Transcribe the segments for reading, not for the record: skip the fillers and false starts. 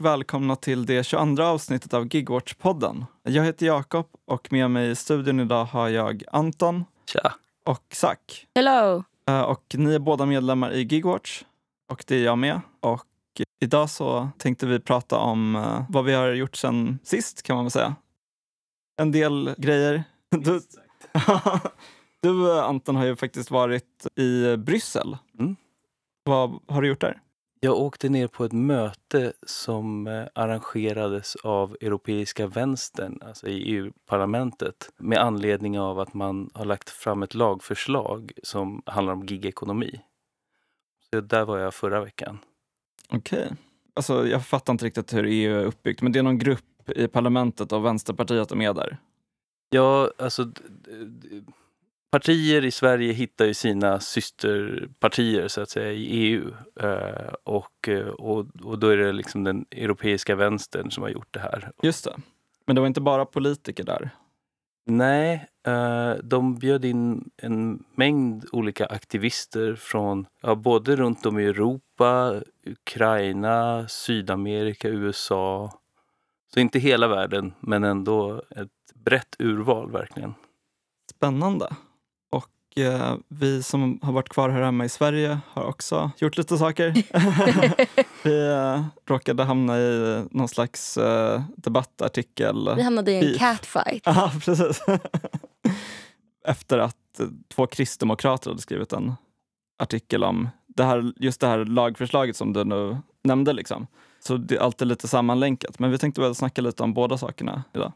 och välkomna till det 22 avsnittet av Gigwatch-podden. Jag heter Jakob och med mig i studion idag har jag Anton. Tja. Och Zack. Hello. Och ni är båda medlemmar i Gigwatch och det är jag med. Och idag så tänkte vi prata om vad vi har gjort sen sist, kan man väl säga. En del grejer. Du Anton har ju faktiskt varit i Bryssel. Mm. Vad har du gjort där? Jag åkte ner på ett möte som arrangerades av Europeiska vänstern, alltså i EU-parlamentet, med anledning av att man har lagt fram ett lagförslag som handlar om gigekonomi. Så där var jag förra veckan. Okej. Alltså jag fattar inte riktigt hur EU är uppbyggt, men det är någon grupp i parlamentet av Vänsterpartiet som är där. Ja, alltså partier i Sverige hittar ju sina systerpartier så att säga i EU och då är det liksom den europeiska vänstern som har gjort det här. Just det. Men det var inte bara politiker där? Nej, de bjöd in en mängd olika aktivister från både runt om i Europa, Ukraina, Sydamerika, USA. Så inte hela världen, men ändå ett brett urval verkligen. Spännande. Och vi som har varit kvar här hemma i Sverige har också gjort lite saker. Vi råkade hamna i någon slags debattartikel. Vi hamnade i en catfight. Ja, precis. Efter att två kristdemokrater hade skrivit en artikel om det här, just det här lagförslaget som du nu nämnde liksom. Så det är alltid lite sammanlänkat. Men vi tänkte väl snacka lite om båda sakerna idag.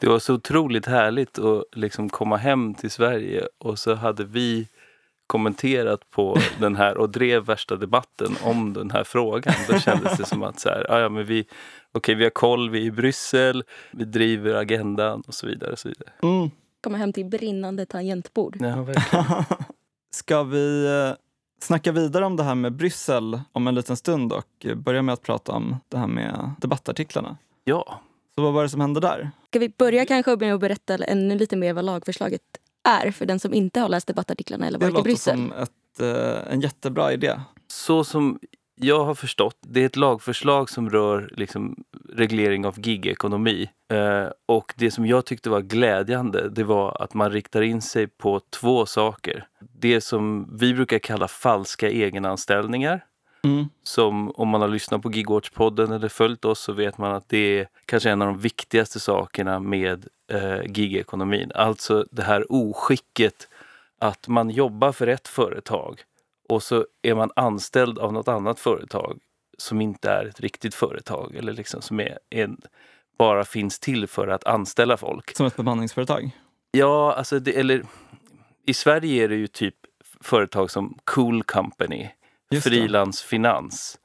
Det var så otroligt härligt att liksom komma hem till Sverige och så hade vi kommenterat på den här och drev värsta debatten om den här frågan. Då kändes det som att så här, ja men vi har koll, vi är i Bryssel, vi driver agendan och så vidare och så vidare. Mm. Komma hem till brinnande tangentbord. Ja, verkligen. Ska vi snacka vidare om det här med Bryssel om en liten stund och börja med att prata om det här med debattartiklarna? Ja. Så vad var det som hände där? Ska vi börja kanske med att berätta ännu lite mer vad lagförslaget är för den som inte har läst debattartiklarna eller varit i Bryssel? Det låter som en jättebra idé. Så som jag har förstått, det är ett lagförslag som rör liksom reglering av gigekonomi. Och det som jag tyckte var glädjande, det var att man riktar in sig på två saker. Det som vi brukar kalla falska egenanställningar. Mm. Som om man har lyssnat på Gigwatch-podden eller följt oss så vet man att det är kanske en av de viktigaste sakerna med gigekonomin. Alltså det här oskicket att man jobbar för ett företag och så är man anställd av något annat företag som inte är ett riktigt företag eller liksom som bara finns till för att anställa folk. Som ett bemanningsföretag? Ja, alltså i Sverige är det ju typ företag som Cool Company, frilansfinans,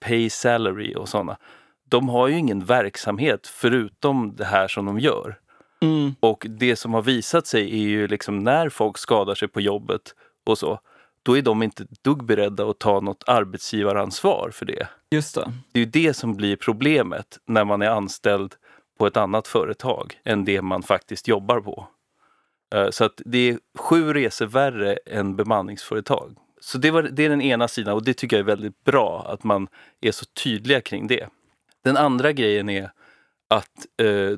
pay salary och sådana. De har ju ingen verksamhet förutom det här som de gör. Mm. Och det som har visat sig är ju liksom när folk skadar sig på jobbet och så, då är de inte dugg beredda att ta något arbetsgivaransvar för det. Just det. Det är ju det som blir problemet när man är anställd på ett annat företag än det man faktiskt jobbar på. Så att det är 7 resor värre än bemanningsföretag. Så det är den ena sidan och det tycker jag är väldigt bra att man är så tydliga kring det. Den andra grejen är att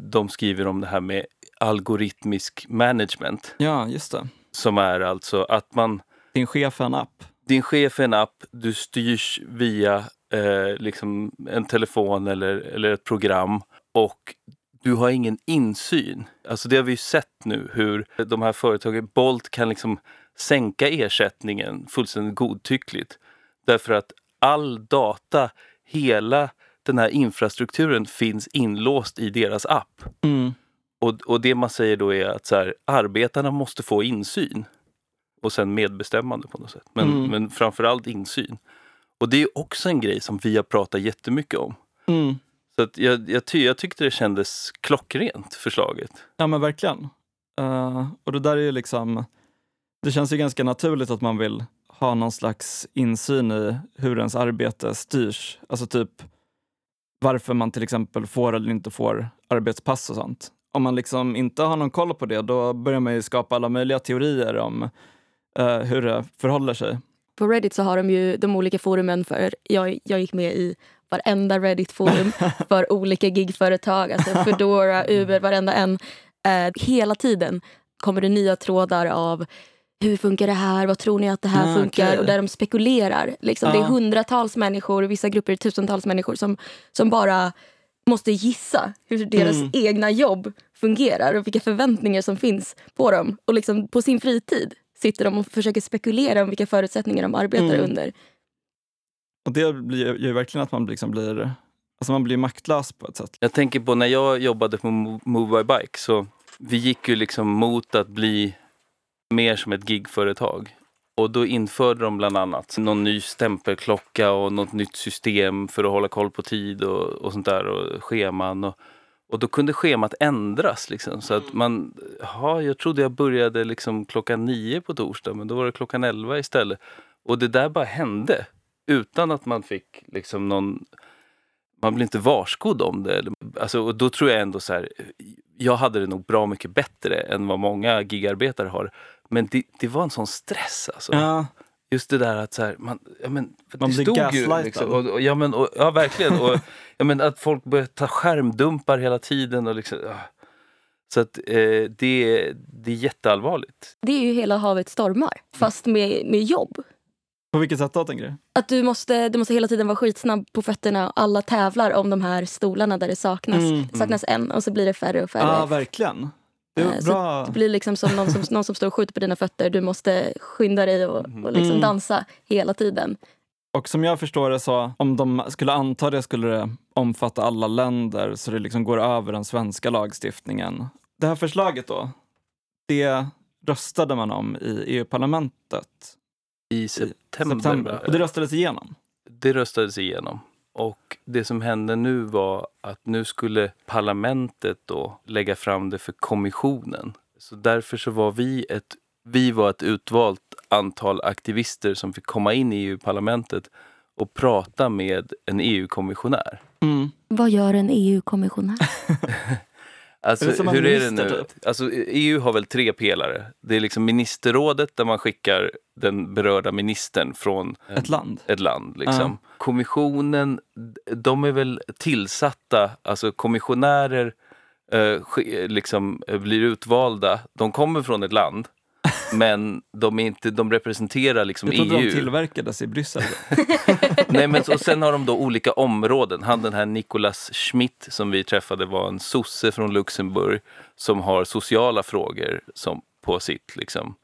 de skriver om det här med algoritmisk management. Ja, just det. Som är alltså att man... Din chef är en app. Din chef är en app, du styrs via liksom en telefon eller ett program och du har ingen insyn. Alltså det har vi ju sett nu hur de här företagen, Bolt kan liksom... sänka ersättningen fullständigt godtyckligt. Därför att all data, hela den här infrastrukturen finns inlåst i deras app. Mm. Och det man säger då är att så här, arbetarna måste få insyn. Och sen medbestämmande på något sätt. Men framförallt insyn. Och det är också en grej som vi har pratat jättemycket om. Mm. Så att jag tyckte det kändes klockrent förslaget. Ja men verkligen. Och det där är ju liksom... Det känns ju ganska naturligt att man vill ha någon slags insyn i hur ens arbete styrs. Alltså typ varför man till exempel får eller inte får arbetspass och sånt. Om man liksom inte har någon koll på det, då börjar man ju skapa alla möjliga teorier om hur det förhåller sig. På Reddit så har de ju de olika forumen för, jag gick med i varenda Reddit-forum för olika gigföretag, alltså Fedora, Uber, varenda en. Hela tiden kommer det nya trådar av hur funkar det här, vad tror ni att det här funkar, okay. Och där de spekulerar liksom, det är hundratals människor, vissa grupper är tusentals människor som bara måste gissa hur deras egna jobb fungerar och vilka förväntningar som finns på dem, och liksom på sin fritid sitter de och försöker spekulera om vilka förutsättningar de arbetar under. Och det blir ju verkligen att man liksom blir, alltså man blir maktlös på ett sätt. Jag tänker på när jag jobbade på Move by Bike, så vi gick ju liksom mot att bli mer som ett gigföretag. Och då införde de bland annat någon ny stämpelklocka och något nytt system för att hålla koll på tid och sånt där, och scheman. Och då kunde schemat ändras liksom. Så att man, jag trodde jag började liksom 9:00 på torsdag, men då var det 11:00 istället. Och det där bara hände utan att man fick liksom någon... Man blir inte varskodd om det. Alltså, och då tror jag ändå så här, jag hade det nog bra mycket bättre än vad många gigarbetare har. Men det var en sån stress alltså. Ja. Just det där att så här, man blir gaslightad. Liksom, och verkligen. Och, att folk börjar ta skärmdumpar hela tiden. Och liksom, Så att det är jätteallvarligt. Det är ju hela havet stormar, fast med jobb. På vilket sätt då, tänker du? Att du måste hela tiden vara skitsnabb på fötterna. Alla tävlar om de här stolarna där det saknas. Det saknas en, och så blir det färre och färre. Ja, verkligen. Det är bra. Det blir liksom som någon som står och skjuter på dina fötter. Du måste skynda dig och liksom dansa hela tiden. Och som jag förstår det så, om de skulle anta det, skulle det omfatta alla länder. Så det liksom går över den svenska lagstiftningen. Det här förslaget då, det röstade man om i EU-parlamentet. I september. Och det röstades igenom? Det röstades igenom. Och det som hände nu var att nu skulle parlamentet då lägga fram det för kommissionen. Så därför så var vi var ett utvalt antal aktivister som fick komma in i EU-parlamentet och prata med en EU-kommissionär. Mm. Vad gör en EU-kommissionär? Alltså, hur är det nu? Alltså, EU har väl 3 pelare. Det är liksom ministerrådet där man skickar den berörda ministern från ett land liksom. Kommissionen, de är väl tillsatta, alltså kommissionärer liksom blir utvalda. De kommer från ett land, men de representerar liksom EU. Jag trodde de tillverkades i Bryssel. Nej, men och sen har de då olika områden. Den här Nikolas Schmitt som vi träffade var en sosse från Luxemburg som har sociala frågor som på sitt liksom.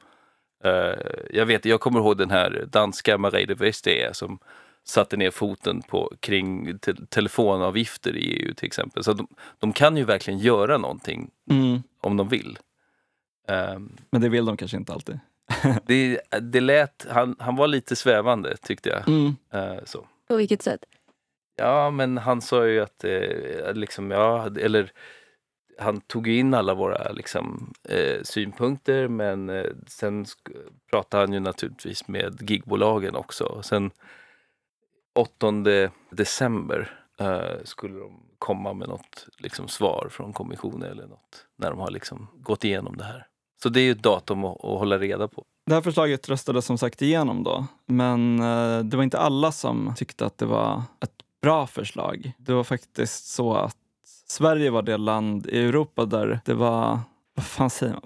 Jag kommer ihåg den här danska Marie de Vestier som satte ner foten kring telefonavgifter i EU till exempel. Så de kan ju verkligen göra någonting om de vill. Men det vill de kanske inte alltid. det lät, han var lite svävande tyckte jag. Så. På vilket sätt? Ja, men han sa ju att liksom, han tog in alla våra liksom, synpunkter, men sen pratade han ju naturligtvis med gigbolagen också. Och sen 8 december skulle de komma med något liksom, svar från kommissionen eller något, när de har liksom, gått igenom det här. Så det är ju ett datum att hålla reda på. Det här förslaget röstades som sagt igenom då, men det var inte alla som tyckte att det var ett bra förslag. Det var faktiskt så att Sverige var det land i Europa där det var, vad fan säger man?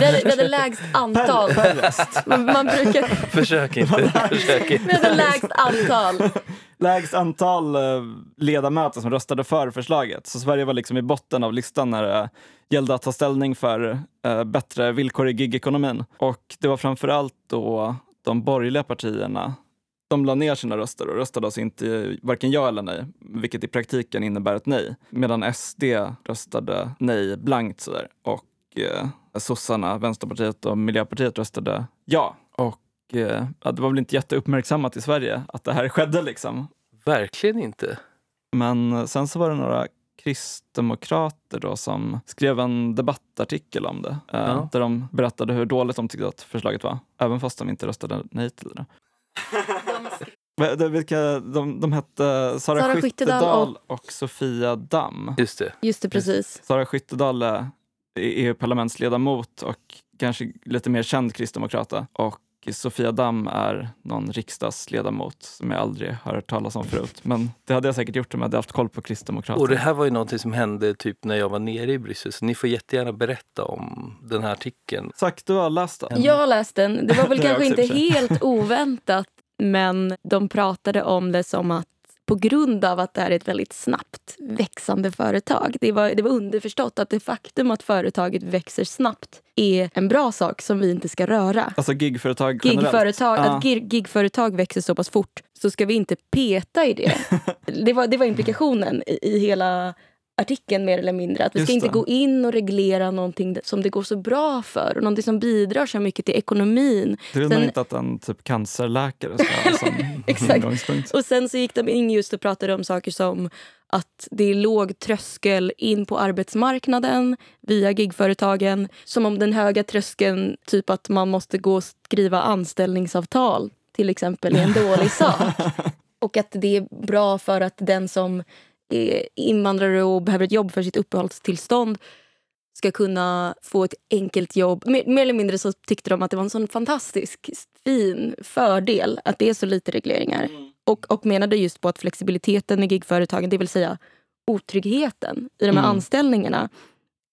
Vi hade lägst antal. Man brukar... Försök inte. Vi hade lägst antal. Lägst antal ledamöter som röstade för förslaget. Så Sverige var liksom i botten av listan när det gällde att ta ställning för bättre villkor i gigekonomin. Och det var framförallt då de borgerliga partierna. De la ner sina röster och röstade alltså inte varken ja eller nej, vilket i praktiken innebär ett nej. Medan SD röstade nej blankt sådär. Och sossarna, Vänsterpartiet och Miljöpartiet röstade ja. Och det var väl inte jätteuppmärksammat i Sverige att det här skedde liksom. Verkligen inte. Men sen så var det några kristdemokrater då som skrev en debattartikel om det. Där de berättade hur dåligt de tyckte att förslaget var. Även fast de inte röstade nej till det. De hette Sara Skyttedal och Sofia Damm. Just det, precis. Sara Skyttedal är EU-parlamentsledamot och kanske lite mer känd kristdemokrata. Och Sofia Damm är någon riksdagsledamot som jag aldrig har hört talas om förut. Men det hade jag säkert gjort om jag hade haft koll på Kristdemokraterna. Och det här var ju någonting som hände typ när jag var nere i Bryssel. Så ni får jättegärna berätta om den här artikeln. Sagt, du har läst den. Jag har läst den. Det var väl kanske inte helt oväntat. Men de pratade om det som att på grund av att det här är ett väldigt snabbt växande företag. Det var underförstått att det faktum att företaget växer snabbt är en bra sak som vi inte ska röra. Alltså gigföretag generellt. Att gigföretag växer så pass fort så ska vi inte peta i det. Det var implikationen i hela artikeln mer eller mindre. Att vi ska inte gå in och reglera någonting som det går så bra för. Och någonting som bidrar så mycket till ekonomin. Det vill man inte att en typ cancerläkare ska som exakt. Och sen så gick de in just och pratade om saker som att det är låg tröskel in på arbetsmarknaden via gigföretagen. Som om den höga tröskeln, typ att man måste gå och skriva anställningsavtal till exempel, är en dålig sak. Och att det är bra för att den som invandrare och behöver ett jobb för sitt uppehållstillstånd ska kunna få ett enkelt jobb. Mer eller mindre så tyckte de att det var en sån fantastisk, fin fördel att det är så lite regleringar. Och menade just på att flexibiliteten i gigföretagen, det vill säga otryggheten i de här anställningarna,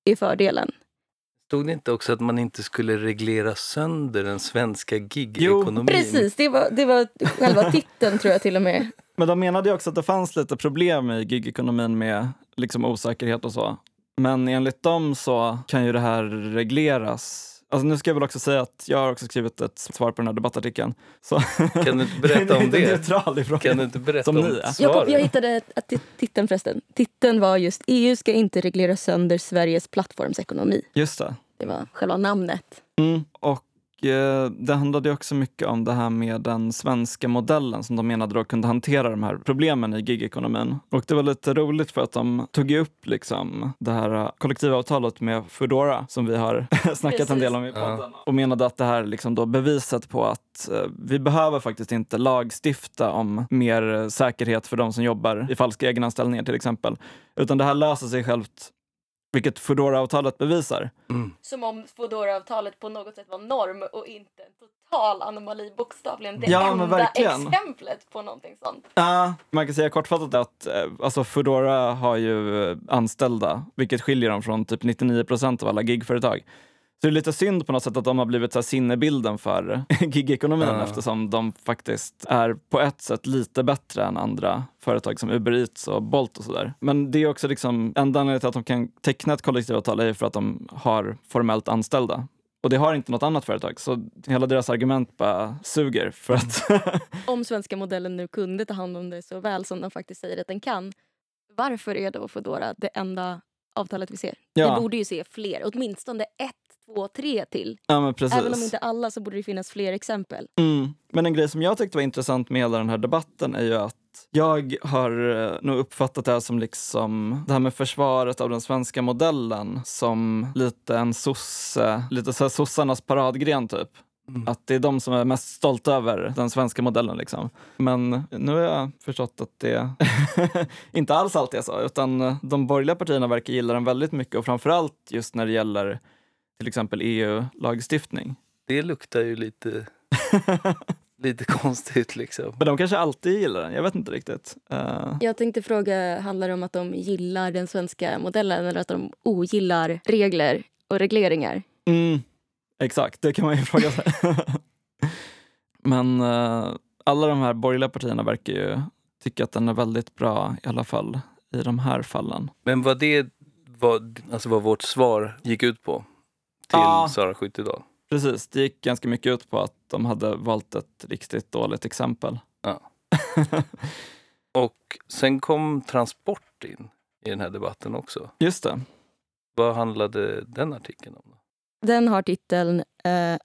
är fördelen. Stod det inte också att man inte skulle reglera sönder den svenska gigekonomin? Jo, precis. Det var själva titeln tror jag till och med. Men de menade ju också att det fanns lite problem i gigekonomin med liksom osäkerhet och så. Men enligt dem så kan ju det här regleras. Alltså nu ska jag väl också säga att jag har också skrivit ett svar på den här debattartikeln. Så kan du inte berätta om det? Kan du inte berätta om det? Jag hittade att titeln förresten. Titeln var just EU ska inte reglera sönder Sveriges plattformsekonomi. Just det. Det var själva namnet. Och det handlade också mycket om det här med den svenska modellen som de menade då kunde hantera de här problemen i gigekonomin. Och det var lite roligt för att de tog upp liksom det här kollektivavtalet med Fedora som vi har snackat en del om i podden. Ja. Och menade att det här liksom då beviset på att vi behöver faktiskt inte lagstifta om mer säkerhet för de som jobbar i falska egenanställningar till exempel. Utan det här löser sig självt. Vilket Foodora-avtalet bevisar. Som om Foodora-avtalet på något sätt var norm och inte en total anomali, bokstavligen det enda exemplet på någonting sånt. Ja, man kan säga kortfattat att alltså Foodora har ju anställda, vilket skiljer dem från typ 99% av alla gigföretag. Så det är lite synd på något sätt att de har blivit så här sinnebilden för gigekonomin eftersom de faktiskt är på ett sätt lite bättre än andra företag som Uber Eats och Bolt och sådär. Men det är också liksom, enda anledningen till att de kan teckna ett kollektivavtal är för att de har formellt anställda. Och det har inte något annat företag, så hela deras argument bara suger för att... Om svenska modellen nu kunde ta hand om det så väl som de faktiskt säger att den kan, varför är då Foodora det enda avtalet vi ser? Ja. Vi borde ju se fler, åtminstone ett. 2, 3 till. Ja, men precis. Även om inte alla så borde det finnas fler exempel. Men en grej som jag tyckte var intressant med hela den här debatten är ju att jag har nog uppfattat det här som liksom det här med försvaret av den svenska modellen som lite en sosse, lite så här sossarnas paradgren typ. Att det är de som är mest stolta över den svenska modellen liksom. Men nu har jag förstått att det inte alls alltid är så, utan de borgerliga partierna verkar gilla den väldigt mycket och framförallt just när det gäller till exempel EU-lagstiftning. Det luktar ju lite konstigt liksom. Men de kanske alltid gillar den, jag vet inte riktigt. Jag tänkte fråga, handlar det om att de gillar den svenska modellen eller att de ogillar regler och regleringar? Exakt, det kan man ju fråga sig. Men alla de här borgerliga partierna verkar ju tycka att den är väldigt bra i alla fall i de här fallen. Men vad vårt svar gick ut på? Till Sara Skyttedal. Precis, det gick ganska mycket ut på att de hade valt ett riktigt dåligt exempel. Ja. Och sen kom Transport in i den här debatten också. Just det. Vad handlade den artikeln om? Den har titeln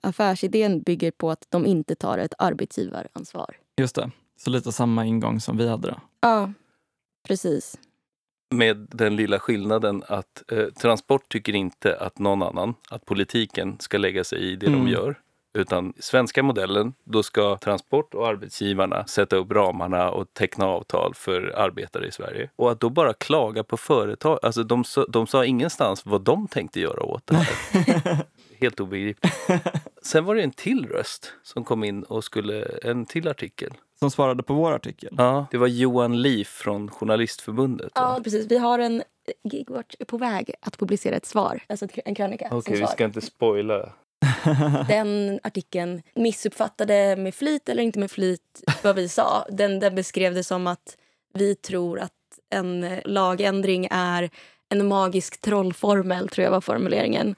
Affärsidén bygger på att de inte tar ett arbetsgivaransvar. Just det, så lite samma ingång som vi hade då. Ja, precis. Med den lilla skillnaden att Transport tycker inte att någon annan, att politiken ska lägga sig i det de gör. Utan svenska modellen, då ska Transport och arbetsgivarna sätta upp ramarna och teckna avtal för arbetare i Sverige. Och att då bara klaga på företag, alltså de sa ingenstans vad de tänkte göra åt det här. Helt obegripligt. Sen var det en till röst som kom in och skulle en till artikel. Som svarade på vår artikel? Ja, det var Johan Leif från Journalistförbundet. Ja, precis. Vi har en Gigwatch på väg att publicera ett svar. Alltså en krönika. Okej, vi ska inte spoila. Den artikeln missuppfattade med flit eller inte med flit vad vi sa. Den beskrev det som att vi tror att en lagändring är en magisk trollformel, tror jag var formuleringen,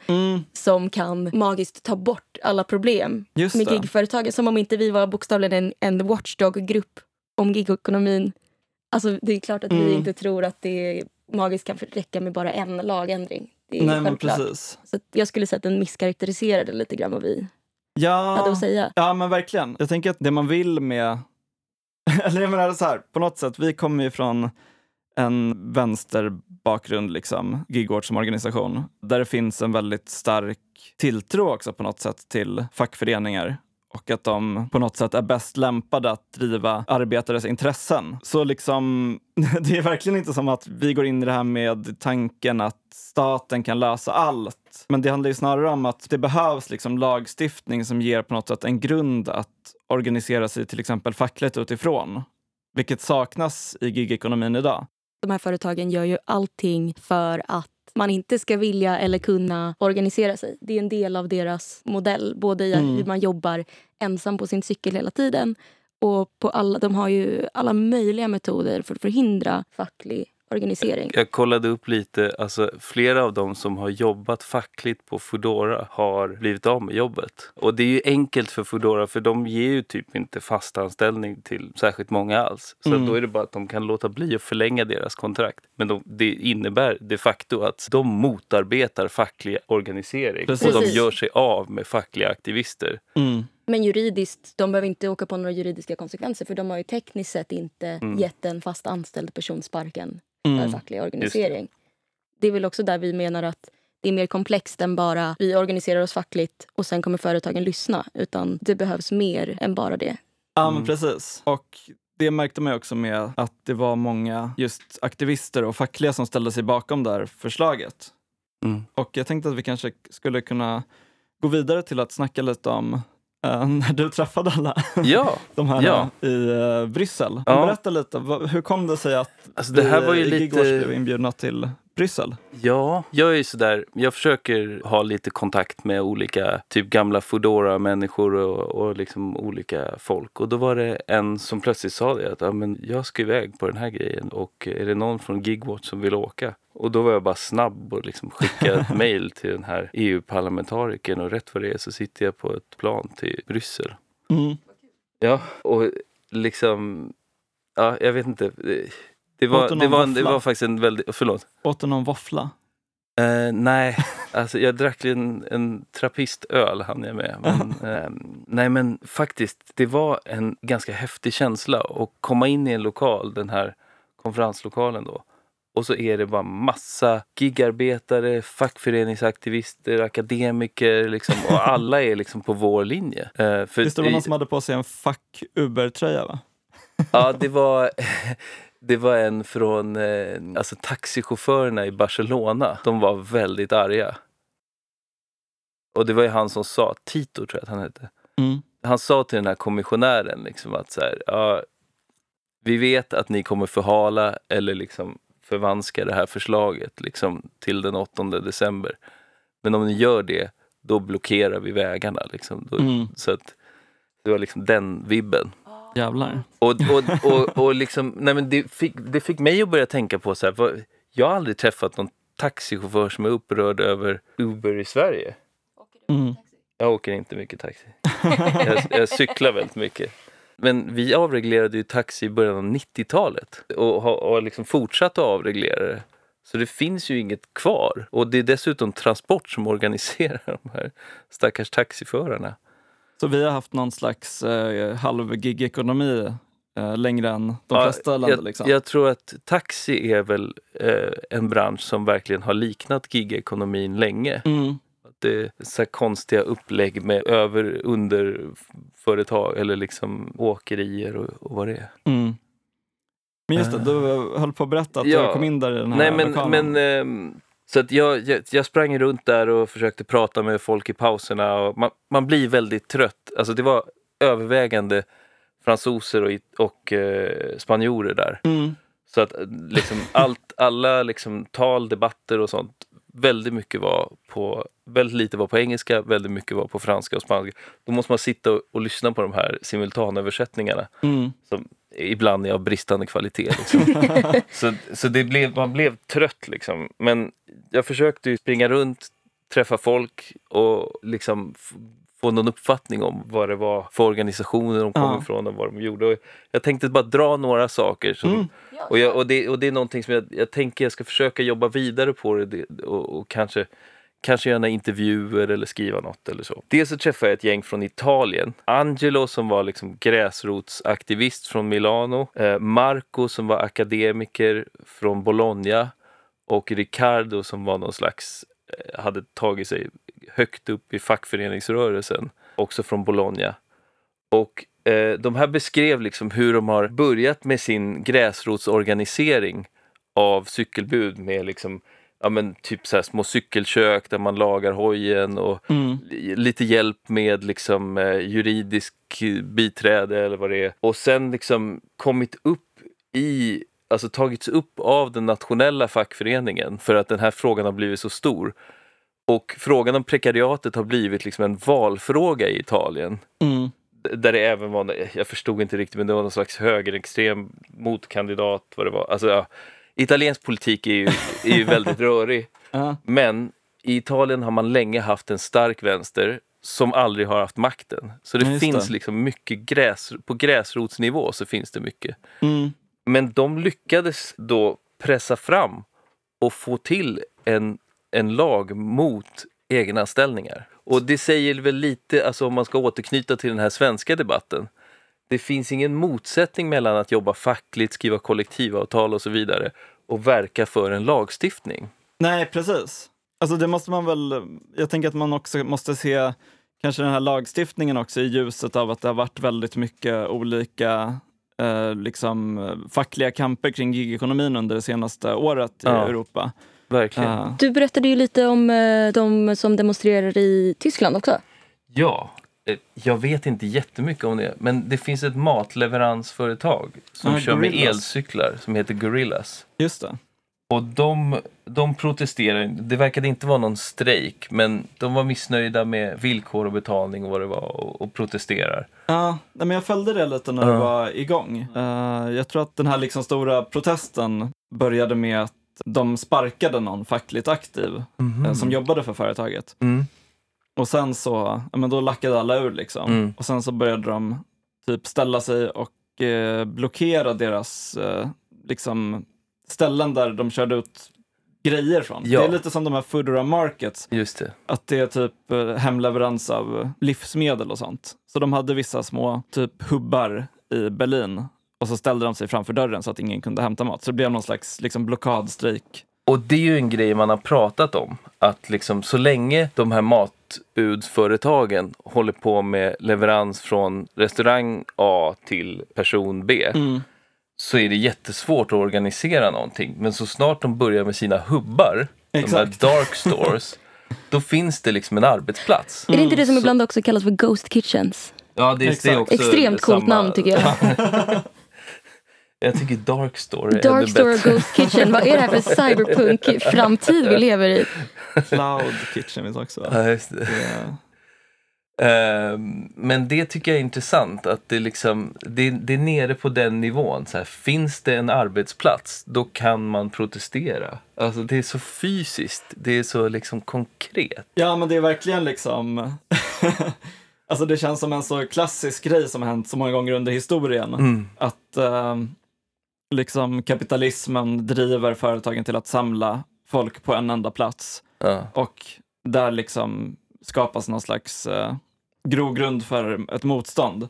som kan magiskt ta bort alla problem med gigföretagen. Som om inte vi var bokstavligen en watchdog-grupp om gigekonomin. Alltså det är klart att vi inte tror att det magiskt kan räcka med bara en lagändring. Det är självklart. Men precis. Så jag skulle säga att den misskarakteriserade lite grann vad vi hade att säga. Ja, men verkligen. Jag tänker att det man vill med... Eller jag menar så här, på något sätt, vi kommer ju från... en vänsterbakgrund liksom, Gigwatch som organisation, där det finns en väldigt stark tilltro också på något sätt till fackföreningar och att de på något sätt är bäst lämpade att driva arbetares intressen. Så liksom, det är verkligen inte som att vi går in i det här med tanken att staten kan lösa allt. Men det handlar ju snarare om att det behövs liksom lagstiftning som ger på något sätt en grund att organisera sig till exempel fackligt utifrån. Vilket saknas i gigekonomin idag. De här företagen gör ju allting för att man inte ska vilja eller kunna organisera sig. Det är en del av deras modell. Både i hur man jobbar ensam på sin cykel hela tiden. Och på alla, de har ju alla möjliga metoder för att förhindra facklig organisering. Jag kollade upp lite. Alltså, flera av dem som har jobbat fackligt på Foodora har blivit av med jobbet. Och det är ju enkelt för Foodora, för de ger ju typ inte fast anställning till särskilt många alls. Så då är det bara att de kan låta bli att förlänga deras kontrakt. Men det innebär de facto att de motarbetar facklig organisering. Precis. Och de gör sig av med fackliga aktivister. Mm. Men juridiskt, de behöver inte åka på några juridiska konsekvenser, för de har ju tekniskt sett inte gett en fast anställd person sparken. För facklig organisering. Det är väl också där vi menar att det är mer komplext än bara vi organiserar oss fackligt och sen kommer företagen lyssna, utan det behövs mer än bara det. Ja, men precis. Och det märkte man ju också med att det var många just aktivister och fackliga som ställde sig bakom det här förslaget. Och jag tänkte att vi kanske skulle kunna gå vidare till att snacka lite om när du träffade alla de här i Bryssel. Berätta lite, hur kom det sig att alltså, det här var ju lite... blev inbjudna till Bryssel? Ja, jag är ju sådär, jag försöker ha lite kontakt med olika typ gamla Foodora-människor och liksom olika folk. Och då var det en som plötsligt sa det att men jag ska iväg på den här grejen och är det någon från Gigwatch som vill åka? Och då var jag bara snabb och liksom skickade ett mejl till den här EU-parlamentariken och rätt vad det är så sitter jag på ett plan till Bryssel. Mm. Ja, och liksom, ja, jag vet inte... Det var faktiskt en väldigt... Förlåt. Åt du någon våffla? Nej, alltså jag drack en trappistöl hann jag med. Men, nej men faktiskt, det var en ganska häftig känsla att komma in i en lokal, den här konferenslokalen då. Och så är det bara massa gigarbetare, fackföreningsaktivister, akademiker liksom, och alla är liksom på vår linje. Visst, det var någon som hade på sig en fack-Uber-tröja va? Ja, det var en från alltså taxichaufförerna i Barcelona. De var väldigt arga. Och det var ju han som sa, Tito tror jag att han hette. Mm. Han sa till den här kommissionären liksom att så här, ja, vi vet att ni kommer förhala eller liksom förvanska det här förslaget liksom till den 8 december. Men om ni gör det, då blockerar vi vägarna liksom. Så att det var liksom den vibben. Jävlar. Och liksom, nej men det fick mig att börja tänka på så här, jag har aldrig träffat någon taxichaufför som är upprörd över Uber i Sverige. Åker du taxi? Jag åker inte mycket taxi. jag cyklar väldigt mycket. Men vi avreglerade ju taxi i början av 90-talet och har liksom fortsatt att avreglera det. Så det finns ju inget kvar. Och det är dessutom Transport som organiserar de här stackars taxiförarna. Så vi har haft någon slags halvgigekonomi längre än de flesta länder liksom. Jag tror att taxi är väl en bransch som verkligen har liknat gigekonomin länge. Att det är så konstiga upplägg med underföretag eller liksom åkerier och vad det är. Men just det, du höll på att berätta att jag kom in där i den här lokalen. Så att jag sprang runt där och försökte prata med folk i pauserna. Och man blir väldigt trött. Alltså det var övervägande fransoser och spanjorer där. Mm. Så att liksom alla tal, debatter och sånt. Väldigt lite var på engelska, väldigt mycket var på franska och spanska. Då måste man sitta och lyssna på de här simultanöversättningarna. Mm. Som ibland är av bristande kvalitet. Liksom. så det blev, man blev trött liksom. Men jag försökte ju springa runt, träffa folk och liksom få någon uppfattning om vad det var för organisationer de kom ifrån och vad de gjorde. Och jag tänkte bara dra några saker. Och det är någonting som jag tänker jag ska försöka jobba vidare på och kanske göra intervjuer eller skriva något eller så. Dels så träffade jag ett gäng från Italien. Angelo som var liksom gräsrotsaktivist från Milano. Marco som var akademiker från Bologna. Och Riccardo som var någon slags, hade tagit sig högt upp i fackföreningsrörelsen. Också från Bologna. Och de här beskrev liksom hur de har börjat med sin gräsrotsorganisering av cykelbud med liksom, ja men typ så här små cykelkök där man lagar hojen och lite hjälp med liksom juridisk biträde eller vad det är. Och sen liksom kommit upp i, alltså tagits upp av den nationella fackföreningen för att den här frågan har blivit så stor. Och frågan om prekariatet har blivit liksom en valfråga i Italien. Mm. Där det även var, jag förstod inte riktigt, men det var någon slags högerextrem motkandidat, vad det var. Alltså ja, italiensk politik är ju väldigt rörig. Men i Italien har man länge haft en stark vänster som aldrig har haft makten. Så det finns liksom mycket på gräsrotsnivå så finns det mycket. Mm. Men de lyckades då pressa fram och få till en lag mot egenanställningar. Och det säger väl lite, alltså om man ska återknyta till den här svenska debatten. Det finns ingen motsättning mellan att jobba fackligt, skriva kollektivavtal och så vidare och verka för en lagstiftning. Nej, precis. Alltså det måste man väl, jag tänker att man också måste se kanske den här lagstiftningen också i ljuset av att det har varit väldigt mycket olika liksom fackliga kamper kring gigekonomin under det senaste året i Europa. Verkligen. Du berättade ju lite om de som demonstrerar i Tyskland också. Ja, jag vet inte jättemycket om det. Men det finns ett matleveransföretag som kör Gorillas med elcyklar som heter Gorillas. Just det. Och de protesterade. Det verkade inte vara någon strejk. Men de var missnöjda med villkor och betalning och vad det var. Och protesterar. Ja, men jag följde det lite när det var igång. Jag tror att den här liksom stora protesten började med att de sparkade någon fackligt aktiv som jobbade för företaget. Mm. Och sen så, ja, men då lackade alla ur liksom. Mm. Och sen så började de typ ställa sig och blockera deras liksom ställen där de körde ut grejer från. Ja. Det är lite som de här Foodora markets. Just det. Att det är typ hemleverans av livsmedel och sånt. Så de hade vissa små typ hubbar i Berlin. Och så ställde de sig framför dörren så att ingen kunde hämta mat. Så det blev någon slags liksom blockadstrejk. Och det är ju en grej man har pratat om. Att liksom så länge de här matbudsföretagen håller på med leverans från restaurang A till person B. Mm. Så är det jättesvårt att organisera någonting. Men så snart de börjar med sina hubbar, de här dark stores, då finns det liksom en arbetsplats. Mm. Är det inte det som ibland också kallas för ghost kitchens? Ja, det är också extremt coolt namn tycker jag. Jag tycker Dark Store är det bästa. Dark Store och Ghost Kitchen. Vad är det här för cyberpunk-framtid vi lever i? Cloud Kitchen finns också. Ja, just det. Yeah. Men det tycker jag är intressant. Att det, liksom, det är nere på den nivån. Så här, finns det en arbetsplats, då kan man protestera. Alltså, det är så fysiskt. Det är så liksom, konkret. Ja, men det är verkligen liksom... Alltså det känns som en så klassisk grej som har hänt så många gånger under historien. Mm. Att liksom kapitalismen driver företagen till att samla folk på en enda plats. Och där liksom skapas någon slags grogrund för ett motstånd.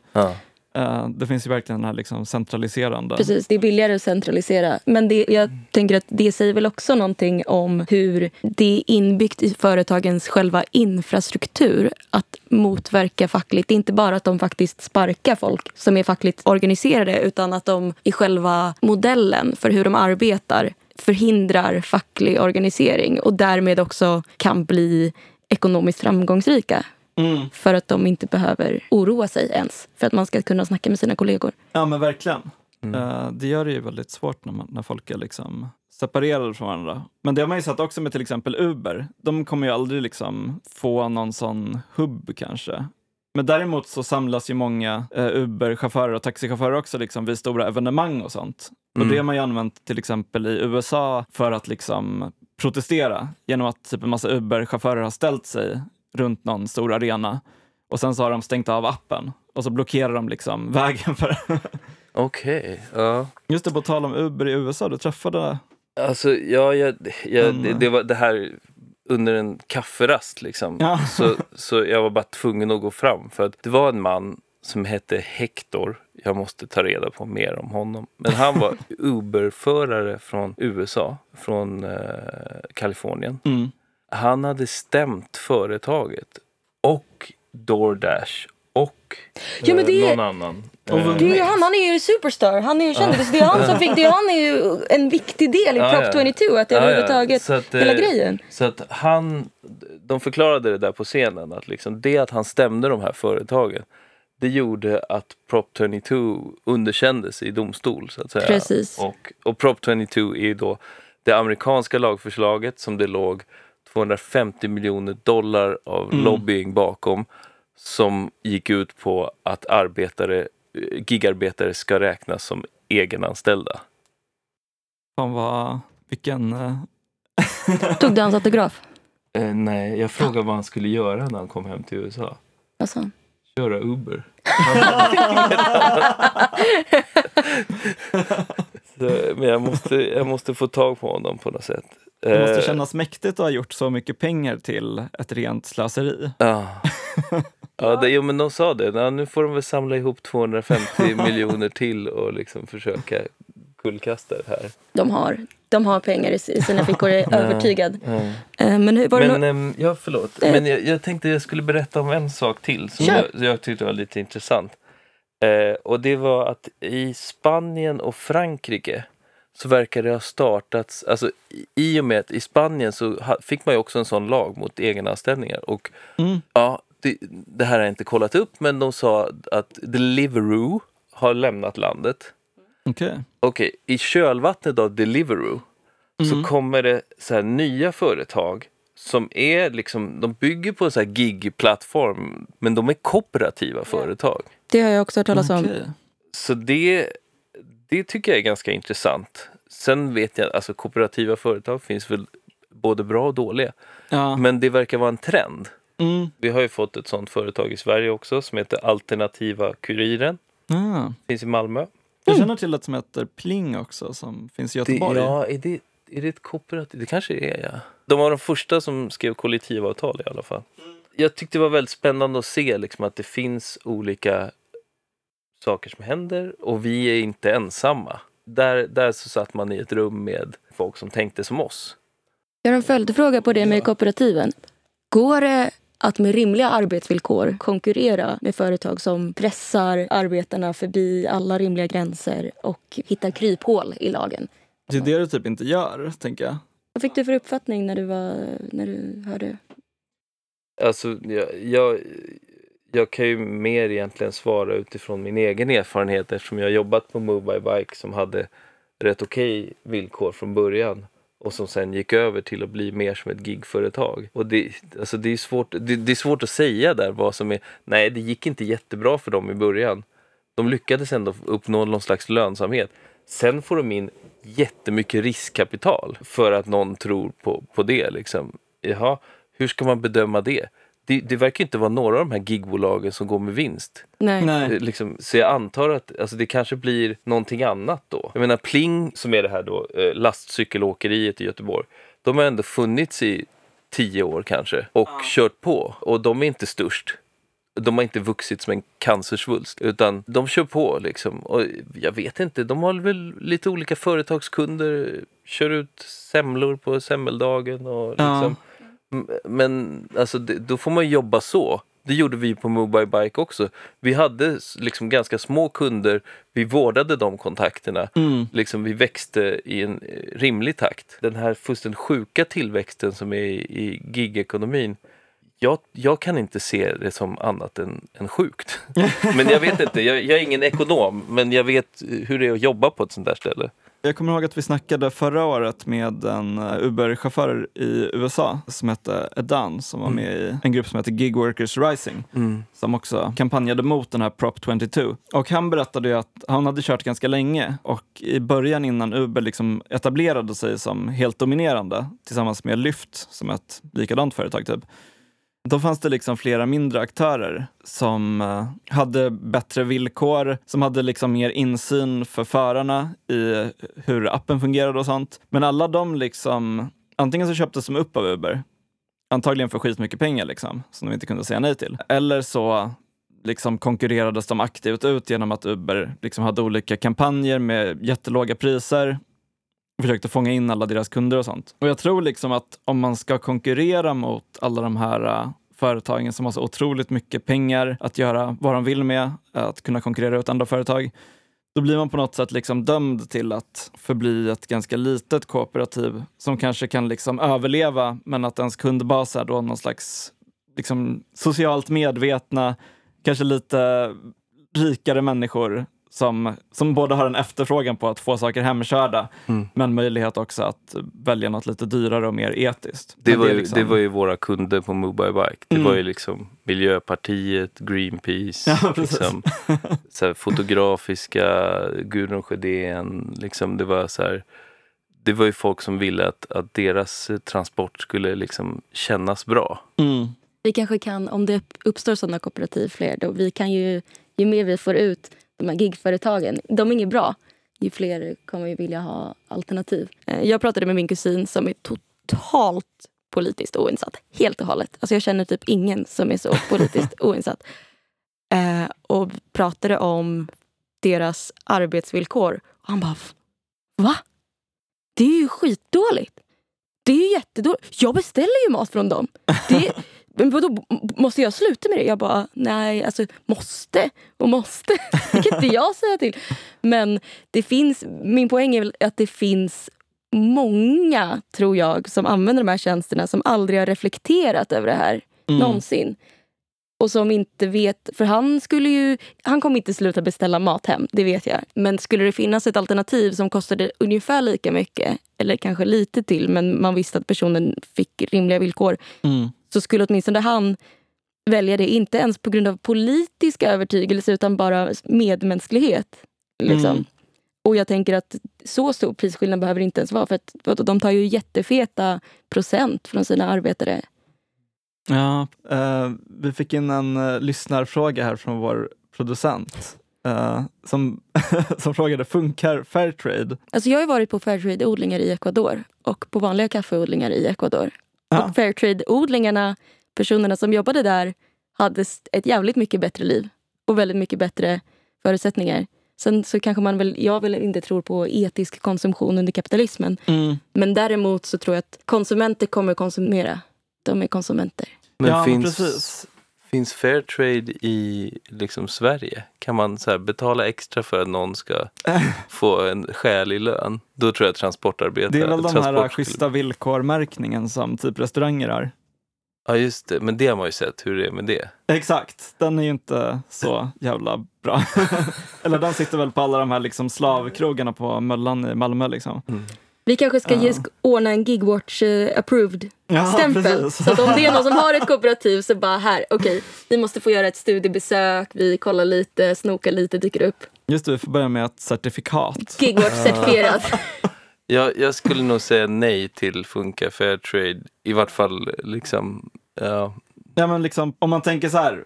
Det finns ju verkligen den här liksom centraliserande. Precis, det är billigare att centralisera. Men det, jag tänker att det säger väl också någonting om hur det är inbyggt i företagens själva infrastruktur att motverka fackligt. Det är inte bara att de faktiskt sparkar folk som är fackligt organiserade utan att de i själva modellen för hur de arbetar förhindrar facklig organisering och därmed också kan bli ekonomiskt framgångsrika. Mm. För att de inte behöver oroa sig ens för att man ska kunna snacka med sina kollegor. Ja, men verkligen. Mm. Det gör det ju väldigt svårt när folk är liksom separerade från varandra. Men det har man ju sett också med till exempel Uber. De kommer ju aldrig liksom få någon sån hubb kanske. Men däremot så samlas ju många Uber-chaufförer och taxichaufförer också liksom vid stora evenemang och sånt. Mm. Och det har man ju använt till exempel i USA för att liksom protestera. Genom att typ en massa Uber-chaufförer har ställt sig runt någon stor arena. Och sen så har de stängt av appen. Och så blockerar de liksom vägen för... Okej, okay, ja. Just det, på tal om Uber i USA, du träffade... Alltså, ja, det var det här... under en kafferast liksom. Ja. Så jag var bara tvungen att gå fram. För att det var en man som hette Hector. Jag måste ta reda på mer om honom. Men han var Uber-förare från USA. Från Kalifornien. Mm. Han hade stämt företaget. Och DoorDash. Och någon annan. Det är han är ju superstar. Han är ju kändis. Det är han som fick det. Han är ju en viktig del i Prop 22. Att det överhuvudtaget hela grejen. Så att de förklarade det där på scenen. Att liksom det att han stämde de här företagen. Det gjorde att Prop 22 underkändes i domstol. Så att säga. Precis. Och Prop 22 är ju då det amerikanska lagförslaget. Som det låg $250 miljoner av lobbying bakom. Som gick ut på att gigarbetare ska räknas som egenanställda. Fan vad... Vilken... Tog du hans autograf? Nej, jag frågade vad han skulle göra när han kom hem till USA. Vad sa han? Köra Uber. Men jag måste få tag på honom på något sätt. Det måste kännas mäktigt att ha gjort så mycket pengar till ett rent slöseri. Ja. Jo, men de sa det. Nu får de väl samla ihop 250 miljoner till och liksom försöka kullkasta det här. De har pengar i sina fickor, jag är övertygad. Men hur var det förlåt. Men jag tänkte jag skulle berätta om en sak till som jag tyckte var lite intressant. Och det var att i Spanien och Frankrike så verkar det ha startats... Alltså, i och med att i Spanien så fick man ju också en sån lag mot egenanställningar. Och det här har jag inte kollat upp, men de sa att Deliveroo har lämnat landet. Okej, i kölvattnet av Deliveroo så kommer det så här nya företag som är liksom, de bygger på en så här gig-plattform, men de är kooperativa företag. Det har jag också hört talas om. Så det tycker jag är ganska intressant. Sen vet jag, alltså kooperativa företag finns väl både bra och dåliga. Ja. Men det verkar vara en trend. Mm. Vi har ju fått ett sånt företag i Sverige också som heter Alternativa Kuriren. Finns i Malmö. Jag känner till ett som heter Pling också som finns i Göteborg. Är det ett kooperativ? Det kanske är De var de första som skrev kollektivavtal i alla fall. Jag tyckte det var väldigt spännande att se liksom, att det finns olika saker som händer och vi är inte ensamma. Där så satt man i ett rum med folk som tänkte som oss. Jag har en följdfråga på det med kooperativen. Går det att med rimliga arbetsvillkor konkurrera med företag som pressar arbetarna förbi alla rimliga gränser och hittar kryphål i lagen? Det är det du typ inte gör, tänker jag. Vad fick du för uppfattning när du hörde? Alltså, jag kan ju mer egentligen svara utifrån min egen erfarenhet eftersom jag har jobbat på Move by Bike som hade rätt okej villkor från början. Och som sen gick över till att bli mer som ett gigföretag. Och det är svårt att säga där vad som är... Nej, det gick inte jättebra för dem i början. De lyckades ändå uppnå någon slags lönsamhet. Sen får de in jättemycket riskkapital för att någon tror på det. Liksom. Jaha, hur ska man bedöma det? Det verkar inte vara några av de här gigbolagen som går med vinst. Nej. Liksom, så jag antar att alltså, det kanske blir någonting annat då. Jag menar Pling, som är det här då, lastcykelåkeriet i Göteborg. De har ändå funnits i 10 år kanske och kört på. Och de är inte störst. De har inte vuxit som en cancersvulst. Utan de kör på liksom. Och jag vet inte, de har väl lite olika företagskunder. Kör ut semlor på semmeldagen och liksom... Men alltså, då får man jobba så Det gjorde vi på Move by Bike också. Vi hade liksom ganska små kunder. Vi vårdade de kontakterna. Mm. Liksom, vi växte i en rimlig takt. Den här fullständigt sjuka tillväxten som är i gigekonomin. Jag kan inte se det som annat än sjukt. Men jag vet inte. Jag är ingen ekonom. Men jag vet hur det är att jobba på ett sånt där ställe. Jag kommer ihåg att vi snackade förra året med en Uber-chaufför i USA som hette Edan, som var med i en grupp som hette Gigworkers Rising, som också kampanjade mot den här Prop 22. Och han berättade ju att han hade kört ganska länge, och i början innan Uber liksom etablerade sig som helt dominerande tillsammans med Lyft, som ett likadant företag typ. Då fanns det liksom flera mindre aktörer som hade bättre villkor, som hade liksom mer insyn för förarna i hur appen fungerade och sånt. Men alla de liksom, antingen så köptes de upp av Uber, antagligen för skitmycket pengar liksom, som de inte kunde säga nej till. Eller så liksom konkurrerades de aktivt ut genom att Uber liksom hade olika kampanjer med jättelåga priser. Försökte fånga in alla deras kunder och sånt. Och jag tror liksom att om man ska konkurrera mot alla de här företagen som har så otroligt mycket pengar att göra vad de vill med, att kunna konkurrera ut andra företag, då blir man på något sätt liksom dömd till att förbli ett ganska litet kooperativ som kanske kan liksom överleva, men att ens kundbas är då någon slags liksom socialt medvetna, kanske lite rikare människor som både har en efterfrågan på att få saker hemkörda, men möjlighet också att välja något lite dyrare och mer etiskt. Det var ju våra kunder på Move by Bike. Det var ju liksom Miljöpartiet, Greenpeace, ja, liksom, så här fotografiska, Gudrun Sjödén, liksom, det var så här, det var ju folk som ville att deras transport skulle liksom kännas bra. Mm. Vi kanske kan, om det uppstår sådana kooperativ fler, då vi kan ju mer vi får ut de här gigföretagen, de är inget bra. Ju fler kommer ju vilja ha alternativ. Jag pratade med min kusin som är totalt politiskt oinsatt. Helt och hållet. Alltså jag känner typ ingen som är så politiskt oinsatt. Och pratade om deras arbetsvillkor. Och han bara, va? Det är ju skitdåligt. Det är ju jättedåligt. Jag beställer ju mat från dem. Men då måste jag sluta med det? Jag bara, nej, alltså måste. Det kan inte jag säga till. Men det finns, min poäng är väl att det finns många, tror jag, som använder de här tjänsterna som aldrig har reflekterat över det här någonsin. Och som inte vet, för han kommer inte sluta beställa mat hem, det vet jag. Men skulle det finnas ett alternativ som kostade ungefär lika mycket, eller kanske lite till, men man visste att personen fick rimliga villkor, så skulle åtminstone han välja det, inte ens på grund av politiska övertygelser utan bara medmänsklighet. Liksom. Och jag tänker att så stor prisskillnad behöver det inte ens vara, för att de tar ju jättefeta procent från sina arbetare. Ja, vi fick in en lyssnarfråga här från vår producent som frågade, funkar Fairtrade? Alltså jag har varit på Fairtrade-odlingar i Ecuador och på vanliga kaffeodlingar i Ecuador. Ja. Och Fairtrade-odlingarna, personerna som jobbade där, hade ett jävligt mycket bättre liv och väldigt mycket bättre förutsättningar. Sen så kanske jag väl inte tror på etisk konsumtion under kapitalismen. Men däremot så tror jag att konsumenter kommer konsumera. De är konsumenter. Men ja, finns Fairtrade i liksom Sverige? Kan man så här betala extra för att någon ska få en skälig lön? Då tror jag transportarbetare. Det är väl den här schyssta villkormärkningen som typ restauranger är. Ja just det, men det har man ju sett hur det är med det. Exakt, den är ju inte så jävla bra. Eller den sitter väl på alla de här liksom slavkrogarna på Möllan i Malmö liksom. Vi kanske ska ordna en Gigwatch-approved stämpel. Ja, så att om det är någon som har ett kooperativ så bara här, okej, vi måste få göra ett studiebesök, vi kollar lite, snokar lite, dyker upp. Just det, vi får börja med ett certifikat. Gigwatch-certifierat. Jag skulle nog säga nej till Funka Fairtrade, i vart fall liksom, ja men liksom, om man tänker så här,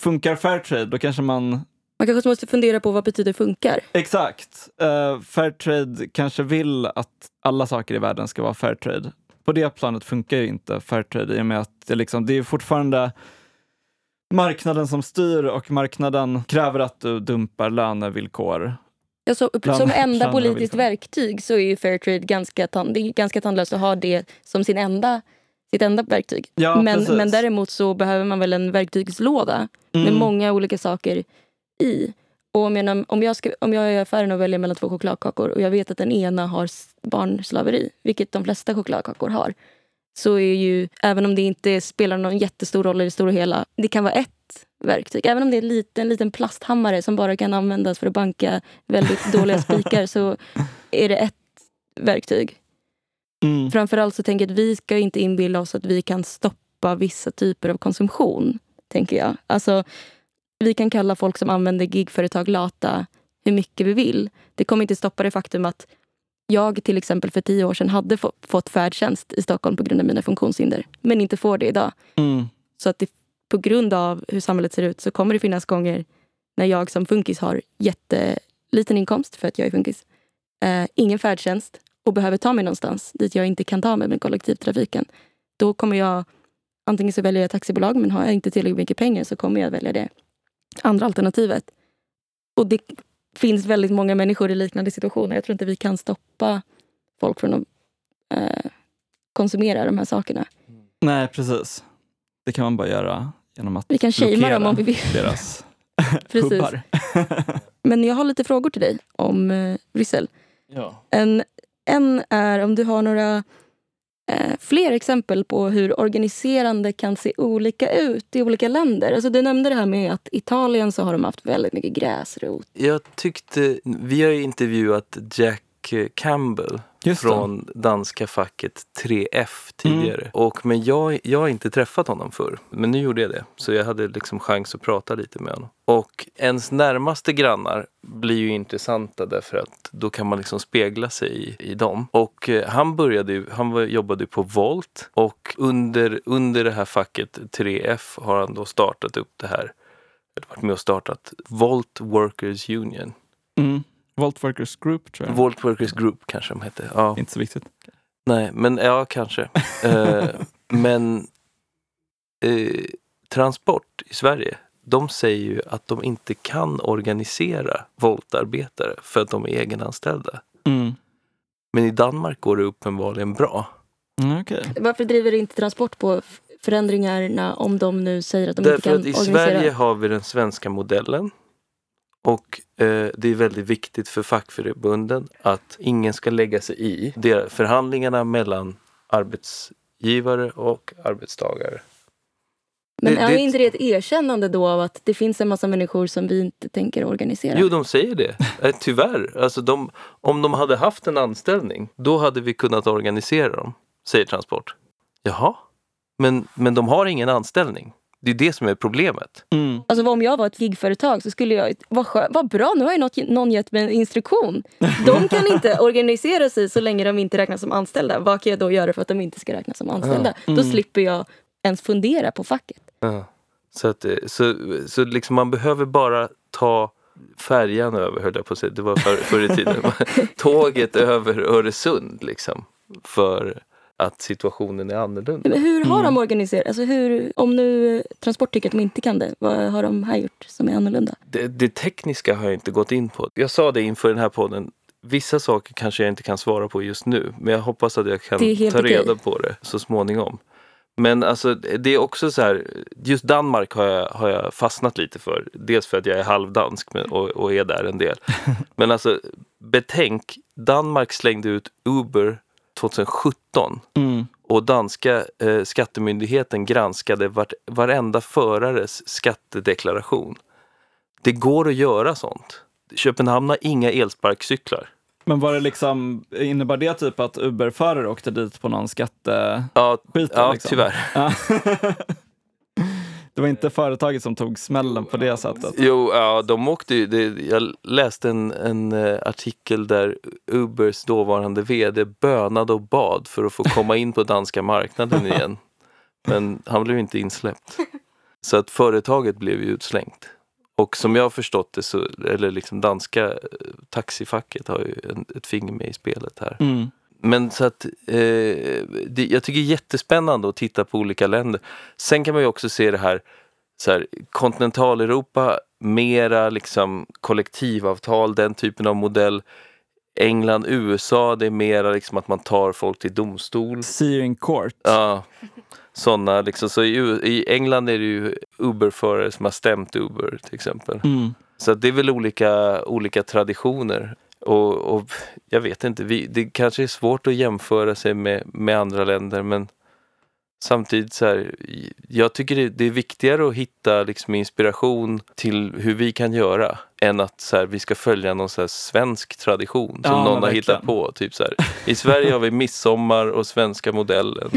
funkar Fairtrade, då kanske man kanske måste fundera på vad betyder funkar. Exakt. Fairtrade kanske vill att alla saker i världen ska vara Fairtrade. På det planet funkar ju inte Fairtrade, i och med att det, liksom, det är fortfarande marknaden som styr, och marknaden kräver att du dumpar lönevillkor. Ja, som enda politiskt verktyg så är ju Fairtrade ganska tandlöst att ha det som sin enda sitt enda verktyg. Ja, men däremot så behöver man väl en verktygslåda med många olika saker i. Och om jag är i affären och väljer mellan två chokladkakor och jag vet att den ena har barnslaveri, vilket de flesta chokladkakor har, så är ju, även om det inte spelar någon jättestor roll i det stora hela, det kan vara ett verktyg. Även om det är en liten plasthammare som bara kan användas för att banka väldigt dåliga spikar, så är det ett verktyg. Mm. Framförallt så tänker jag att vi ska inte inbilla oss att vi kan stoppa vissa typer av konsumtion, tänker jag. Alltså, vi kan kalla folk som använder gigföretag lata hur mycket vi vill. Det kommer inte stoppa det faktum att jag till exempel för 10 år sedan hade fått färdtjänst i Stockholm på grund av mina funktionshinder, men inte får det idag. Mm. Så att det, på grund av hur samhället ser ut, så kommer det finnas gånger när jag som funkis har jätteliten inkomst för att jag är funkis. Ingen färdtjänst och behöver ta mig någonstans dit jag inte kan ta mig med kollektivtrafiken. Då kommer jag, antingen så väljer jag taxibolag, men har jag inte tillräckligt mycket pengar så kommer jag välja det andra alternativet. Och det finns väldigt många människor i liknande situationer. Jag tror inte vi kan stoppa folk från att konsumera de här sakerna. Nej, precis. Det kan man bara göra genom att vi kan shama dem om vi vill. Deras hubbar. Men jag har lite frågor till dig om Bryssel. Ja. En är om du har några fler exempel på hur organiserande kan se olika ut i olika länder. Alltså du nämnde det här med att Italien så har de haft väldigt mycket gräsrot. Jag tyckte, vi har ju intervjuat Jack Campbell från danska facket 3F tidigare. Mm. Men jag har inte träffat honom förr. Men nu gjorde jag det. Så jag hade liksom chans att prata lite med honom. Och ens närmaste grannar blir ju intressanta därför att då kan man liksom spegla sig i dem. Och han jobbade på Volt. Och under det här facket 3F har han då startat upp det här. Eller varit med och startat Voltworkers Union. Mm. Voltworkers Group, tror jag. Voltworkers Group kanske de hette. Ja. Inte så viktigt. Nej, men ja, kanske. Men Transport i Sverige, de säger ju att de inte kan organisera voltarbetare för att de är egenanställda. Mm. Men i Danmark går det uppenbarligen bra. Mm, okay. Varför driver inte Transport på förändringarna om de nu säger att de inte kan organisera? Därför att i Sverige har vi den svenska modellen. Och det är väldigt viktigt för fackförbunden att ingen ska lägga sig i förhandlingarna mellan arbetsgivare och arbetstagare. Men är inte det ett erkännande då av att det finns en massa människor som vi inte tänker organisera? Jo, de säger det. Tyvärr. Alltså om de hade haft en anställning, då hade vi kunnat organisera dem, säger Transport. Jaha, men de har ingen anställning. Det är det som är problemet. Mm. Alltså om jag var ett gigföretag så skulle jag... Vad bra, nu har ju någon gett mig en instruktion. De kan inte organisera sig så länge de inte räknas som anställda. Vad kan jag då göra för att de inte ska räknas som anställda? Mm. Då slipper jag ens fundera på facket. Mm. Så liksom man behöver bara ta färjan över, höll jag på att säga. Det var förr i tiden. Tåget över Öresund liksom. För... att situationen är annorlunda. Men hur har de organiserat? Alltså om nu Transport tycker att de inte kan det, vad har de här gjort som är annorlunda? Det tekniska har jag inte gått in på. Jag sa det inför den här podden. Vissa saker kanske jag inte kan svara på just nu, men jag hoppas att jag kan ta reda på det så småningom. Men alltså, det är också så här, just Danmark har jag fastnat lite för. Dels för att jag är halvdansk och är där en del. Men alltså, betänk, Danmark slängde ut Uber 2017 och danska skattemyndigheten granskade varenda förares skattedeklaration. Det går att göra sånt. Köpenhamn har inga elsparkcyklar. Men var det liksom, innebar det typ att Uber-förare åkte dit på någon skatteskiten? Ja, liksom? Tyvärr. Ja. Det var inte företaget som tog smällen på det sättet. Jo, ja, de åkte ju. Jag läste en artikel där Ubers dåvarande vd bönade och bad för att få komma in på danska marknaden igen. Men han blev inte insläppt. Så att företaget blev ju utslängt. Och som jag har förstått det så, eller liksom danska taxifacket har ju ett finger med i spelet här. Mm. Men så att jag tycker det är jättespännande att titta på olika länder. Sen kan man ju också se det här, så här kontinentaleuropa, mera liksom kollektivavtal, den typen av modell. England, USA, det är mer liksom att man tar folk till domstol. See you in court. Ja, sådana liksom. Så i England är det ju Uber-förare som har stämt Uber till exempel. Mm. Så det är väl olika traditioner. Och jag vet inte, det kanske är svårt att jämföra sig med andra länder, men samtidigt så här, jag tycker det är viktigare att hitta liksom inspiration till hur vi kan göra än att så här, vi ska följa någon så här svensk tradition som någon har verkligen hittat på. Typ så här. I Sverige har vi midsommar och svenska modellen.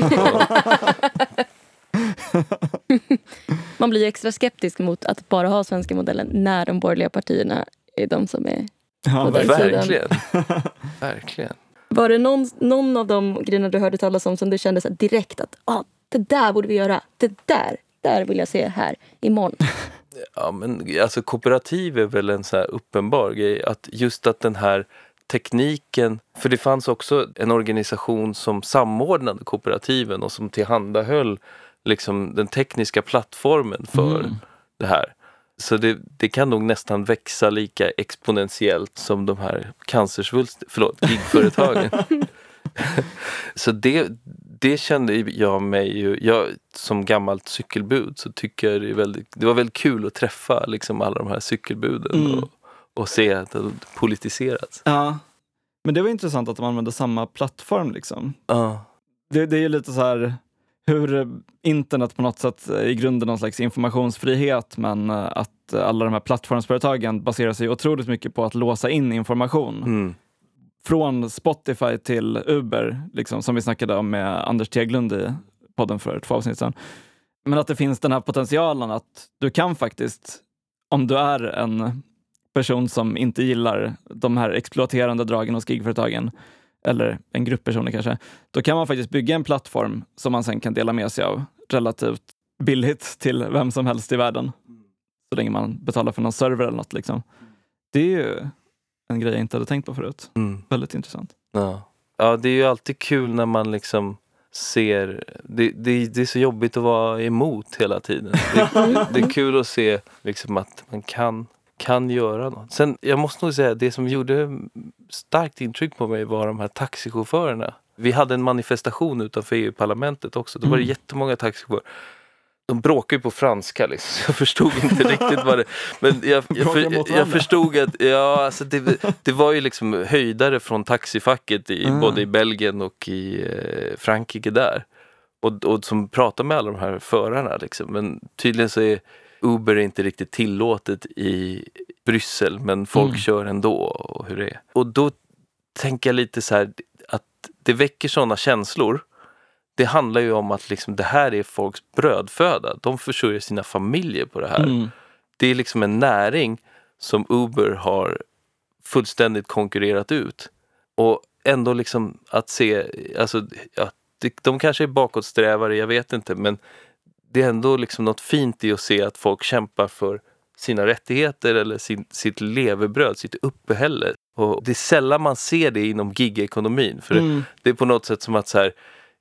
Man blir extra skeptisk mot att bara ha svenska modellen när de borgerliga partierna är de som är på den verkligen sidan. Verkligen. Var det någon av de grejerna du hörde talas om som du kände så direkt att det där borde vi göra, det där vill jag se här imorgon? Ja, men alltså kooperativ är väl en så här uppenbar grej, att just att den här tekniken, för det fanns också en organisation som samordnade kooperativen och som tillhandahöll liksom den tekniska plattformen för det här. Så det kan nog nästan växa lika exponentiellt som de här gigföretagen. Så det kände jag mig ju, jag som gammalt cykelbud så tycker jag det var väldigt kul att träffa liksom alla de här cykelbuden och se att det politiserats. Ja, men det var intressant att de använde samma plattform liksom. Ja. Det är ju lite så här hur internet på något sätt i grunden någon slags informationsfrihet, men att alla de här plattformsföretagen baserar sig otroligt mycket på att låsa in information. Mm. Från Spotify till Uber, liksom, som vi snackade om med Anders Teglund i podden för 2 avsnitt sedan. Men att det finns den här potentialen att du kan faktiskt, om du är en person som inte gillar de här exploaterande dragen hos gigföretagen, eller en grupp personer kanske, då kan man faktiskt bygga en plattform som man sen kan dela med sig av relativt billigt till vem som helst i världen. Så länge man betalar för någon server eller något liksom. Det är ju en grej jag inte hade tänkt på förut. Mm. Väldigt intressant. Ja, det är ju alltid kul när man liksom ser... Det är så jobbigt att vara emot hela tiden. Det är kul att se liksom att man kan göra något. Sen, jag måste nog säga, det som gjorde starkt intryck på mig var de här taxichaufförerna. Vi hade en manifestation utanför EU-parlamentet också. Då var det jättemånga taxichaufförer. De bråkade ju på franska liksom. Jag förstod inte riktigt vad det... Men jag förstod att... Ja, alltså det var ju liksom höjdare från taxifacket både i Belgien och i Frankrike där. Och som pratade med alla de här förarna liksom. Men tydligen så är Uber är inte riktigt tillåtet i Bryssel, men folk kör ändå och hur det är. Och då tänker jag lite så här att det väcker sådana känslor. Det handlar ju om att liksom, det här är folks brödföda. De försörjer sina familjer på det här. Mm. Det är liksom en näring som Uber har fullständigt konkurrerat ut. Och ändå liksom att se, alltså, ja, de kanske är bakåtsträvare, jag vet inte, men det är ändå liksom något fint i att se att folk kämpar för sina rättigheter eller sitt levebröd, sitt uppehälle. Och det är sällan man ser det inom gigekonomin. För det är på något sätt som att så här,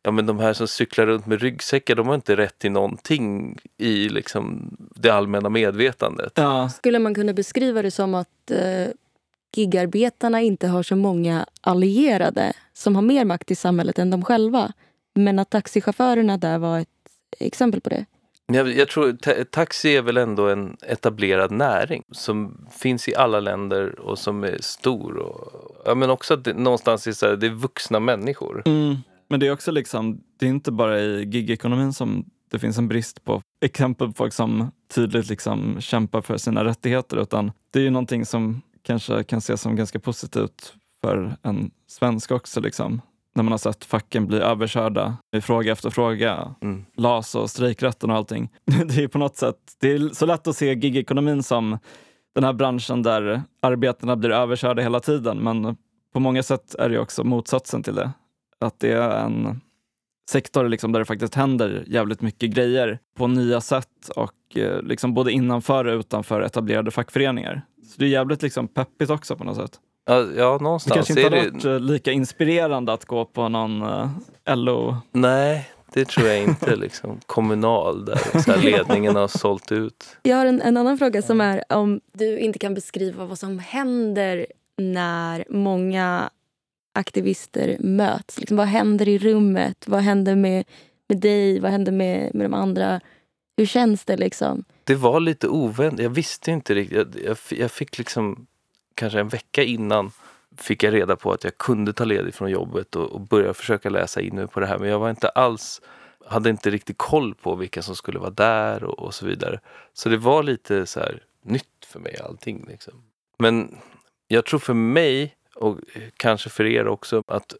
ja, men de här som cyklar runt med ryggsäckar, de har inte rätt till någonting i liksom det allmänna medvetandet. Ja. Skulle man kunna beskriva det som att gigarbetarna inte har så många allierade som har mer makt i samhället än de själva? Men att taxichaufförerna där var ett exempel på det? Jag tror taxi är väl ändå en etablerad näring som finns i alla länder och som är stor. Och, ja, men också att det, någonstans är så här, det är vuxna människor. Mm. Men det är också liksom, det är inte bara i gigekonomin som det finns en brist på exempel på folk som tydligt liksom kämpar för sina rättigheter, utan det är ju någonting som kanske kan ses som ganska positivt för en svensk också liksom. När man har sett facken bli överkörda i fråga efter fråga. Mm. LAS och strejkrätten och allting. Det är på något sätt, det är så lätt att se gigekonomin som den här branschen där arbetarna blir överkörda hela tiden. Men på många sätt är det också motsatsen till det. Att det är en sektor liksom där det faktiskt händer jävligt mycket grejer på nya sätt. Och liksom både innanför och utanför etablerade fackföreningar. Så det är jävligt liksom peppigt också på något sätt. Ja, någonstans. Det kanske inte har varit lika inspirerande att gå på någon LO. Nej, det tror jag inte. Liksom. Kommunal där så här ledningen har sålt ut. Jag har en annan fråga som är om du inte kan beskriva vad som händer när många aktivister möts. Liksom, vad händer i rummet? Vad händer med dig? Vad händer med de andra? Hur känns det liksom? Det var lite oväntat. Jag visste inte riktigt. Jag fick liksom, kanske en vecka innan fick jag reda på att jag kunde ta ledigt från jobbet och börja försöka läsa in nu på det här. Men jag var inte alls, hade inte riktigt koll på vilka som skulle vara där och så vidare. Så det var lite så här nytt för mig allting liksom. Men jag tror för mig och kanske för er också att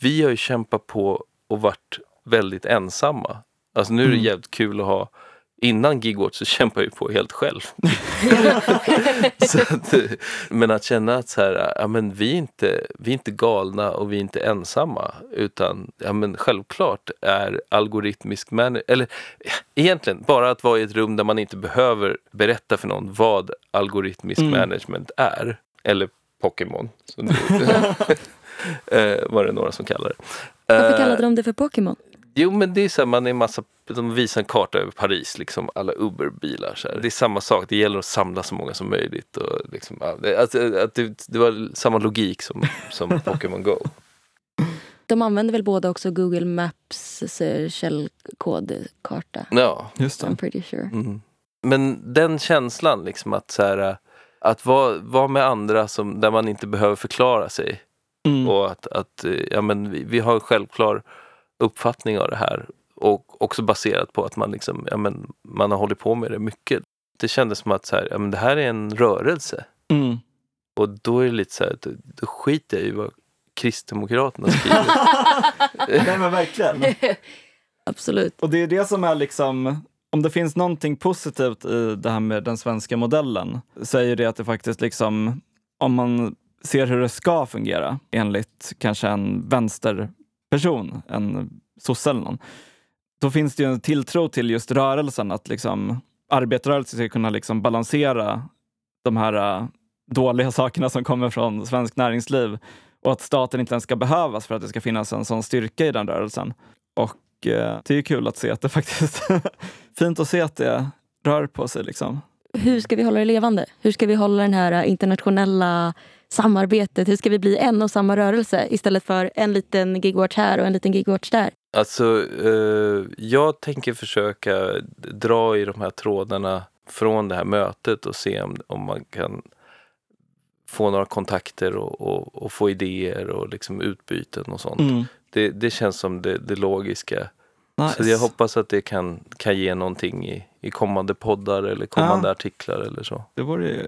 vi har ju kämpat på och varit väldigt ensamma. Alltså nu är det jävligt kul att ha. Innan Gigwatch så kämpade jag på helt själv. Så att, men att känna att så här, ja, men vi är inte galna och vi är inte ensamma. Utan ja, men självklart är algoritmisk eller egentligen bara att vara i ett rum där man inte behöver berätta för någon vad algoritmisk management är. Eller Pokémon. Var det några som kallade det. Varför kallade de det för Pokémon? Jo, men det är så här, man är en massa, de visar en karta över Paris, liksom alla Uber-bilar så här. Det är samma sak, det gäller att samla så många som möjligt och liksom, att det var samma logik som Pokémon Go. De använder väl båda också Google Maps källkodkarta. Ja, just det. I'm pretty sure. Men den känslan liksom att så här, att vara med andra som, där man inte behöver förklara sig och att ja, men vi har självklart uppfattning av det här och också baserat på att man liksom, ja, men man har hållit på med det mycket. Det kändes som att så här, ja, men det här är en rörelse. Och då är det lite så här, då skiter jag i vad Kristdemokraterna skriver. Nej men verkligen. Absolut. Och det är det som är liksom, om det finns någonting positivt i det här med den svenska modellen, så är det att det faktiskt liksom, om man ser hur det ska fungera enligt kanske en vänsterperson, en sosse eller någon, då finns det ju en tilltro till just rörelsen att liksom arbetarrörelsen ska kunna liksom balansera de här dåliga sakerna som kommer från svensk näringsliv och att staten inte ens ska behövas för att det ska finnas en sån styrka i den rörelsen. Och det är ju kul att se att det faktiskt fint att se att det rör på sig liksom. Hur ska vi hålla det levande? Hur ska vi hålla den här internationella samarbetet? Hur ska vi bli en och samma rörelse istället för en liten Gigwatch här och en liten Gigwatch där? Alltså, jag tänker försöka dra i de här trådarna från det här mötet och se om man kan få några kontakter och få idéer och liksom utbyten och sånt. Det känns som det logiska. Nice. Så jag hoppas att det kan ge någonting i kommande poddar eller kommande artiklar eller så. Det vore ju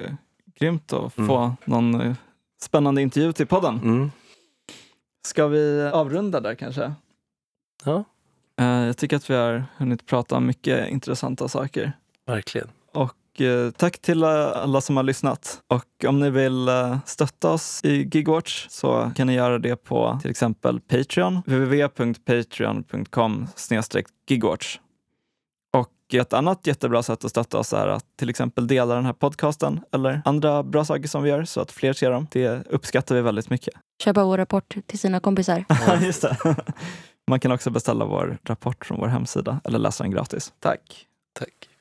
grymt att få någon spännande intervju till podden. Ska vi avrunda där kanske? Ja. Jag tycker att vi har hunnit prata om mycket intressanta saker. Verkligen. Och tack till alla som har lyssnat. Och om ni vill stötta oss i Gigwatch så kan ni göra det på till exempel Patreon. www.patreon.com/Gigwatch. Och ett annat jättebra sätt att stötta oss är att till exempel dela den här podcasten eller andra bra saker som vi gör så att fler ser dem. Det uppskattar vi väldigt mycket. Köpa vår rapport till sina kompisar. Just det. Man kan också beställa vår rapport från vår hemsida eller läsa den gratis. Tack.